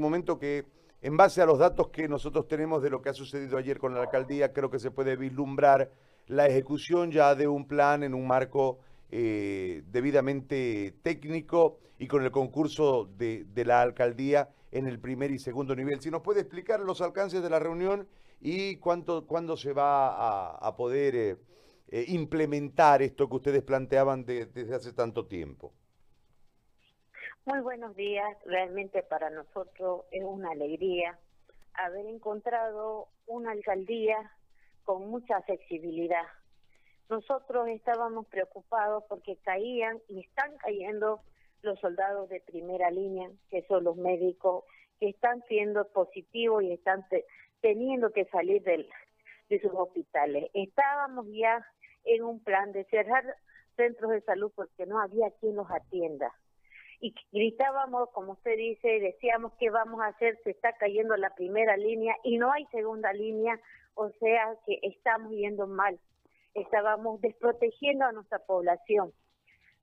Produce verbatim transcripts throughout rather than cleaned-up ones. momento que, en base a los datos que nosotros tenemos de lo que ha sucedido ayer con la alcaldía, creo que se puede vislumbrar la ejecución ya de un plan en un marco eh, debidamente técnico y con el concurso de, de la alcaldía en el primer y segundo nivel. Si nos puede explicar los alcances de la reunión y cuánto, cuándo se va a, a poder eh, eh, implementar esto que ustedes planteaban de, desde hace tanto tiempo. Muy buenos días, realmente para nosotros es una alegría haber encontrado una alcaldía con mucha flexibilidad. Nosotros estábamos preocupados porque caían y están cayendo los soldados de primera línea, que son los médicos, que están siendo positivos y están teniendo que salir del, de sus hospitales. Estábamos ya en un plan de cerrar centros de salud porque no había quien los atienda. Y gritábamos, como usted dice, decíamos, ¿qué vamos a hacer? Se está cayendo la primera línea y no hay segunda línea, o sea que estamos yendo mal. Estábamos desprotegiendo a nuestra población.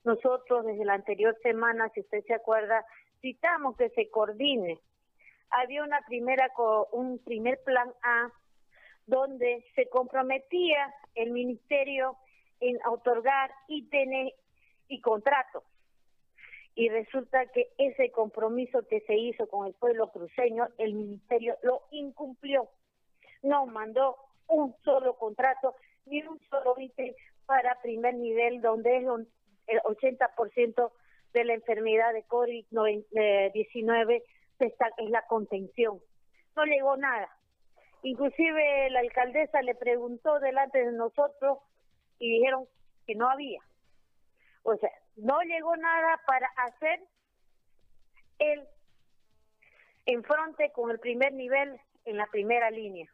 Nosotros desde la anterior semana, si usted se acuerda, citamos que se coordine. Había una primera un primer plan A donde se comprometía el ministerio en otorgar I T N y contratos. Y resulta que ese compromiso que se hizo con el pueblo cruceño, el ministerio lo incumplió. No mandó un solo contrato, ni un solo ítem para primer nivel, donde es el ochenta por ciento de la enfermedad de COVID diecinueve es la contención. No llegó nada. Inclusive la alcaldesa le preguntó delante de nosotros y dijeron que no había. O sea, no llegó nada para hacer el enfronte con el primer nivel en la primera línea.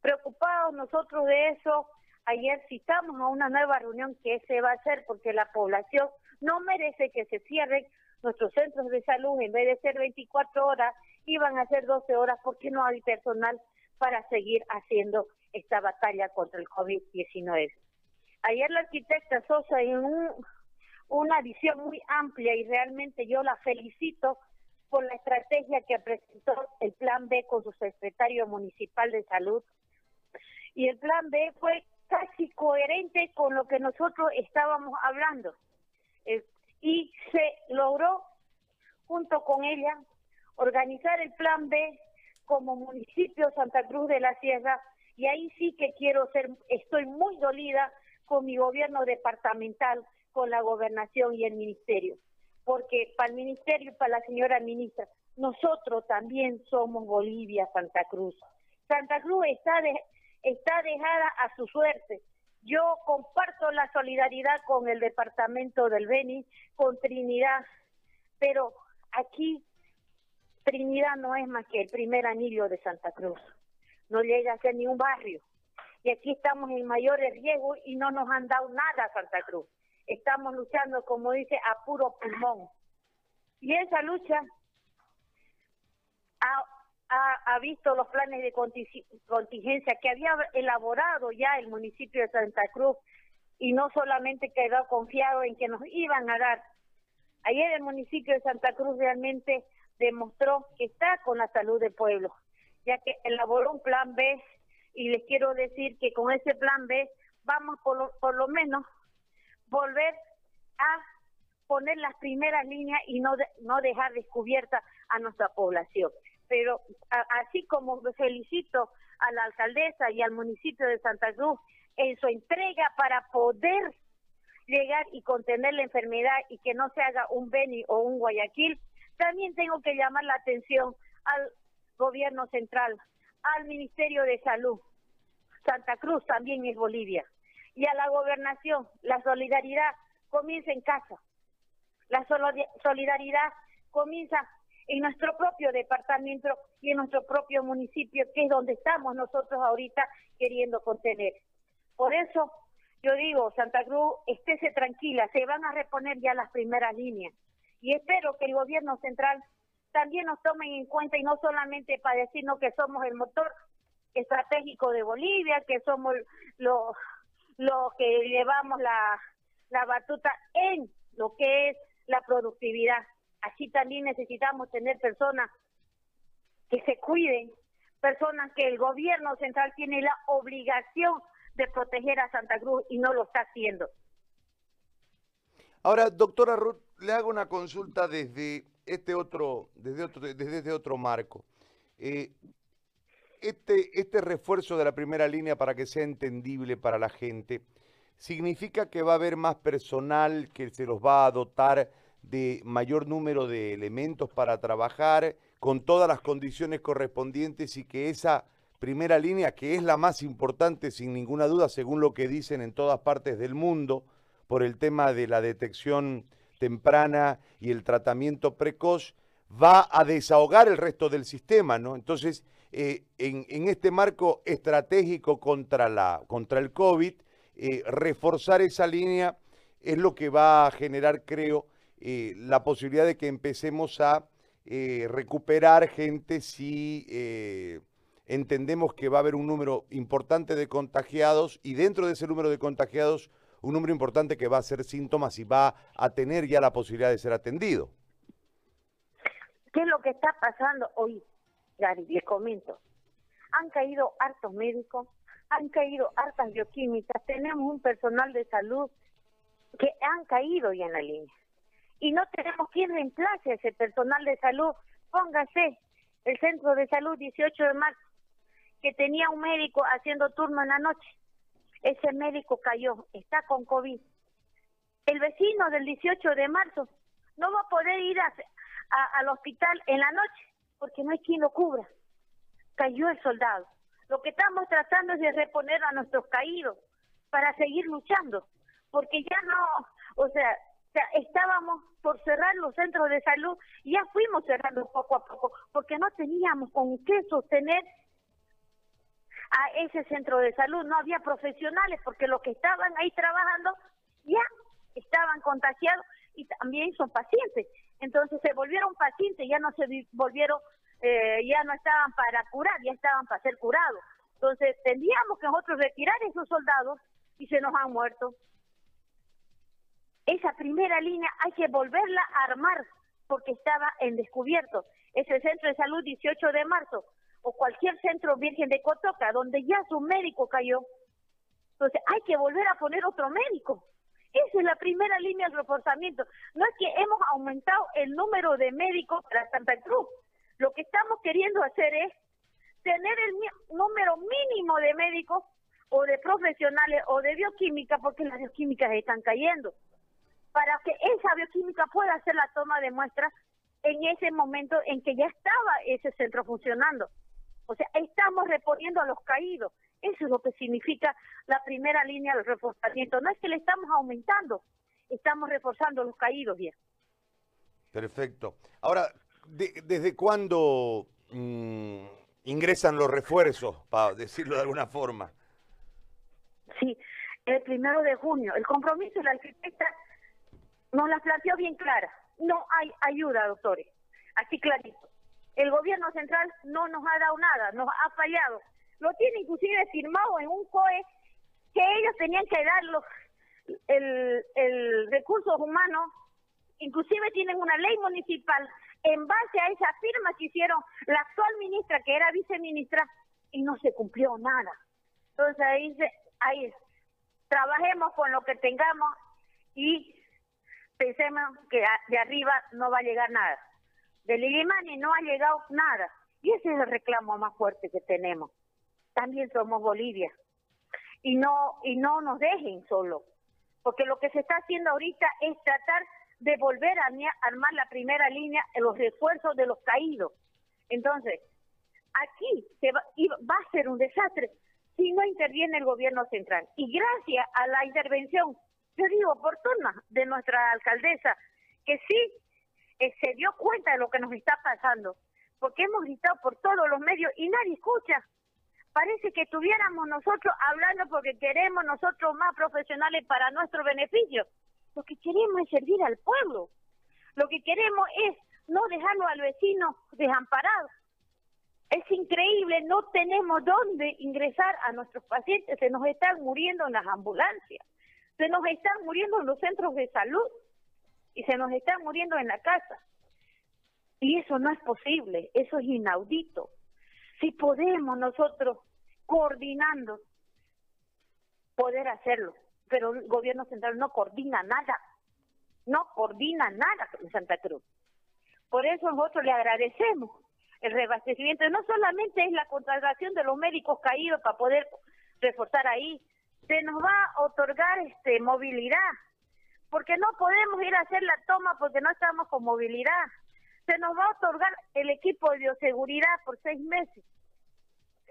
Preocupados nosotros de eso, ayer citamos a una nueva reunión que se va a hacer porque la población no merece que se cierren nuestros centros de salud. En vez de ser veinticuatro horas, iban a ser doce horas porque no hay personal para seguir haciendo esta batalla contra el COVID diecinueve. Ayer la arquitecta Sosa en un... una visión muy amplia y realmente yo la felicito por la estrategia que presentó el Plan B con su secretario municipal de salud. Y el Plan B fue casi coherente con lo que nosotros estábamos hablando. Eh, y se logró, junto con ella, organizar el Plan B como municipio Santa Cruz de la Sierra. Y ahí sí que quiero ser, estoy muy dolida con mi gobierno departamental, con la gobernación y el ministerio, porque para el ministerio y para la señora ministra, nosotros también somos Bolivia, Santa Cruz. Santa Cruz está, de, está dejada a su suerte. Yo comparto la solidaridad con el departamento del Beni, con Trinidad, pero aquí Trinidad no es más que el primer anillo de Santa Cruz, no llega a ser ni un barrio, y aquí estamos en mayores riesgos y no nos han dado nada a Santa Cruz. Estamos luchando, como dice, a puro pulmón. Y esa lucha ha, ha, ha visto los planes de contingencia que había elaborado ya el municipio de Santa Cruz y no solamente quedó confiado en que nos iban a dar. Ayer el municipio de Santa Cruz realmente demostró que está con la salud del pueblo, ya que elaboró un plan B y les quiero decir que con ese plan B vamos por lo, por lo menos volver a poner las primeras líneas y no de, no dejar descubierta a nuestra población. Pero a, así como felicito a la alcaldesa y al municipio de Santa Cruz en su entrega para poder llegar y contener la enfermedad y que no se haga un Beni o un Guayaquil, también tengo que llamar la atención al gobierno central, al Ministerio de Salud. Santa Cruz también es Bolivia. Y a la gobernación, la solidaridad comienza en casa. La solidaridad comienza en nuestro propio departamento y en nuestro propio municipio, que es donde estamos nosotros ahorita queriendo contener. Por eso yo digo, Santa Cruz, estése tranquila, se van a reponer ya las primeras líneas. Y espero que el gobierno central también nos tomen en cuenta y no solamente para decirnos que somos el motor estratégico de Bolivia, que somos los... los que llevamos la, la batuta en lo que es la productividad. Así también necesitamos tener personas cuiden, personas que el gobierno central tiene la obligación de proteger a Santa Cruz y no lo está haciendo. Ahora, doctora Ruth, le hago una consulta desde este otro, desde otro, desde este otro marco. Eh, este, este refuerzo de la primera línea, para que sea entendible para la gente, ¿significa que va a haber más personal, que se los va a dotar de mayor número de elementos para trabajar con todas las condiciones correspondientes y que esa primera línea, que es la más importante sin ninguna duda, según lo que dicen en todas partes del mundo, por el tema de la detección temprana y el tratamiento precoz, va a desahogar el resto del sistema, ¿no? Entonces, eh, en, en este marco estratégico contra, la, contra el COVID, eh, reforzar esa línea es lo que va a generar, creo, eh, la posibilidad de que empecemos a eh, recuperar gente si eh, entendemos que va a haber un número importante de contagiados y dentro de ese número de contagiados, un número importante que va a ser síntomas y va a tener ya la posibilidad de ser atendido. ¿Qué es lo que está pasando hoy, Gary? Les comento. Han caído hartos médicos, han caído hartas bioquímicas, tenemos un personal de salud que han caído ya en la línea. Y no tenemos quien reemplace a ese personal de salud. Póngase el centro de salud dieciocho de marzo, que tenía un médico haciendo turno en la noche. Ese médico cayó, está con COVID. El vecino del dieciocho de marzo no va a poder ir a, a, al hospital en la noche porque no hay quien lo cubra. Cayó el soldado. Lo que estamos tratando es de reponer a nuestros caídos para seguir luchando, porque ya no, o sea, estábamos por cerrar los centros de salud y ya fuimos cerrando poco a poco porque no teníamos con qué sostener a ese centro de salud, no había profesionales porque los que estaban ahí trabajando ya estaban contagiados y también son pacientes, entonces se volvieron pacientes, ya no se volvieron, eh, ya no estaban para curar, ya estaban para ser curados, entonces tendríamos que nosotros retirar esos soldados y se nos han muerto. Esa primera línea hay que volverla a armar porque estaba en descubierto, ese centro de salud dieciocho de marzo, o cualquier centro virgen de Cotoca, donde ya su médico cayó. Entonces hay que volver a poner otro médico. Esa es la primera línea de reforzamiento. No es que hemos aumentado el número de médicos para Santa Cruz. Lo que estamos queriendo hacer es tener el número mínimo de médicos o de profesionales o de bioquímica, porque las bioquímicas están cayendo, para que esa bioquímica pueda hacer la toma de muestras en ese momento en que ya estaba ese centro funcionando. O sea, estamos reponiendo a los caídos. Eso es lo que significa la primera línea de reforzamiento. No es que le estamos aumentando, estamos reforzando a los caídos, bien. Perfecto. Ahora, de, ¿desde cuándo mmm, ingresan los refuerzos, para decirlo de alguna forma? Sí, el primero de junio. El compromiso de la arquitecta nos la planteó bien clara. No hay ayuda, doctores. Así clarito. El gobierno central no nos ha dado nada, nos ha fallado. Lo tiene inclusive firmado en un C O E que ellos tenían que dar los, el, el recursos humanos. Inclusive tienen una ley municipal en base a esa firma que hicieron la actual ministra, que era viceministra, y no se cumplió nada. Entonces ahí, ahí es. Trabajemos con lo que tengamos y pensemos que de arriba no va a llegar nada. Del Ilimani no ha llegado nada. Y ese es el reclamo más fuerte que tenemos. También somos Bolivia. Y no, y no nos dejen solo. Porque lo que se está haciendo ahorita es tratar de volver a armar la primera línea, los refuerzos de los caídos. Entonces, aquí se va, y va a ser un desastre si no interviene el gobierno central. Y gracias a la intervención, yo digo, oportuna de nuestra alcaldesa, que sí, Eh, se dio cuenta de lo que nos está pasando, porque hemos gritado por todos los medios y nadie escucha. Parece que estuviéramos nosotros hablando porque queremos nosotros más profesionales para nuestro beneficio. Lo que queremos es servir al pueblo. Lo que queremos es no dejarlo al vecino desamparado. Es increíble, no tenemos dónde ingresar a nuestros pacientes. Se nos están muriendo en las ambulancias. Se nos están muriendo en los centros de salud. Y se nos están muriendo en la casa. Y eso no es posible, eso es inaudito. si podemos nosotros, coordinando, poder hacerlo. Pero el gobierno central no coordina nada, no coordina nada en Santa Cruz. Por eso nosotros le agradecemos el reabastecimiento. No solamente es la contratación de los médicos caídos para poder reforzar ahí, se nos va a otorgar este movilidad, porque no podemos ir a hacer la toma porque no estamos con movilidad. Se nos va a otorgar el equipo de bioseguridad por seis meses.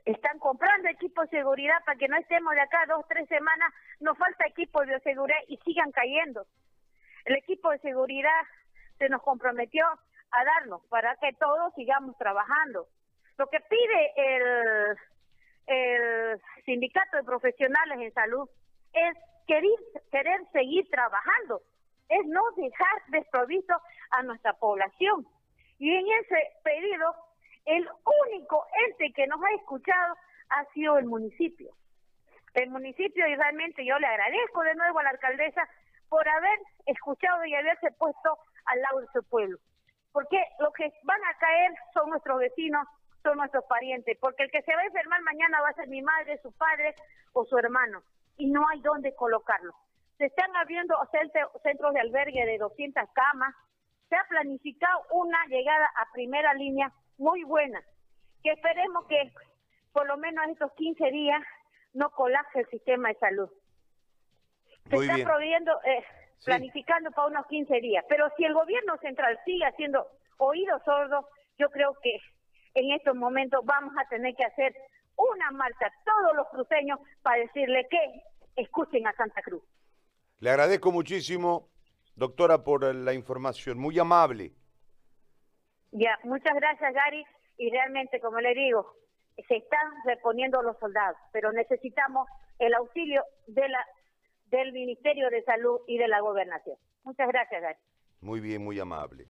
Están comprando equipo de seguridad para que no estemos de acá dos, tres semanas, nos falta equipo de bioseguridad y sigan cayendo. El equipo de seguridad se nos comprometió a darnos para que todos sigamos trabajando. Lo que pide el, el sindicato de profesionales en salud es querer, querer seguir trabajando, es no dejar desprovisto a nuestra población. Y en ese pedido, el único ente que nos ha escuchado ha sido el municipio. El municipio, y realmente yo le agradezco de nuevo a la alcaldesa por haber escuchado y haberse puesto al lado de su pueblo. Porque los que van a caer son nuestros vecinos, son nuestros parientes. Porque el que se va a enfermar mañana va a ser mi madre, su padre o su hermano. Y no hay dónde colocarlo. Se están abriendo centros de albergue de doscientas camas. Se ha planificado una llegada a primera línea muy buena, que esperemos que por lo menos estos quince días no colapse el sistema de salud. Se muy está bien. Proveyendo, eh, sí. planificando para unos quince días, pero si el gobierno central sigue haciendo oídos sordos, yo creo que en estos momentos vamos a tener que hacer una marcha, todos los cruceños, para decirle que escuchen a Santa Cruz. Le agradezco muchísimo, doctora, por la información, muy amable. Ya, muchas gracias, Gary, y realmente, como le digo, se están reponiendo los soldados, pero necesitamos el auxilio de la, del Ministerio de Salud y de la Gobernación. Muchas gracias, Gary. Muy bien, muy amable.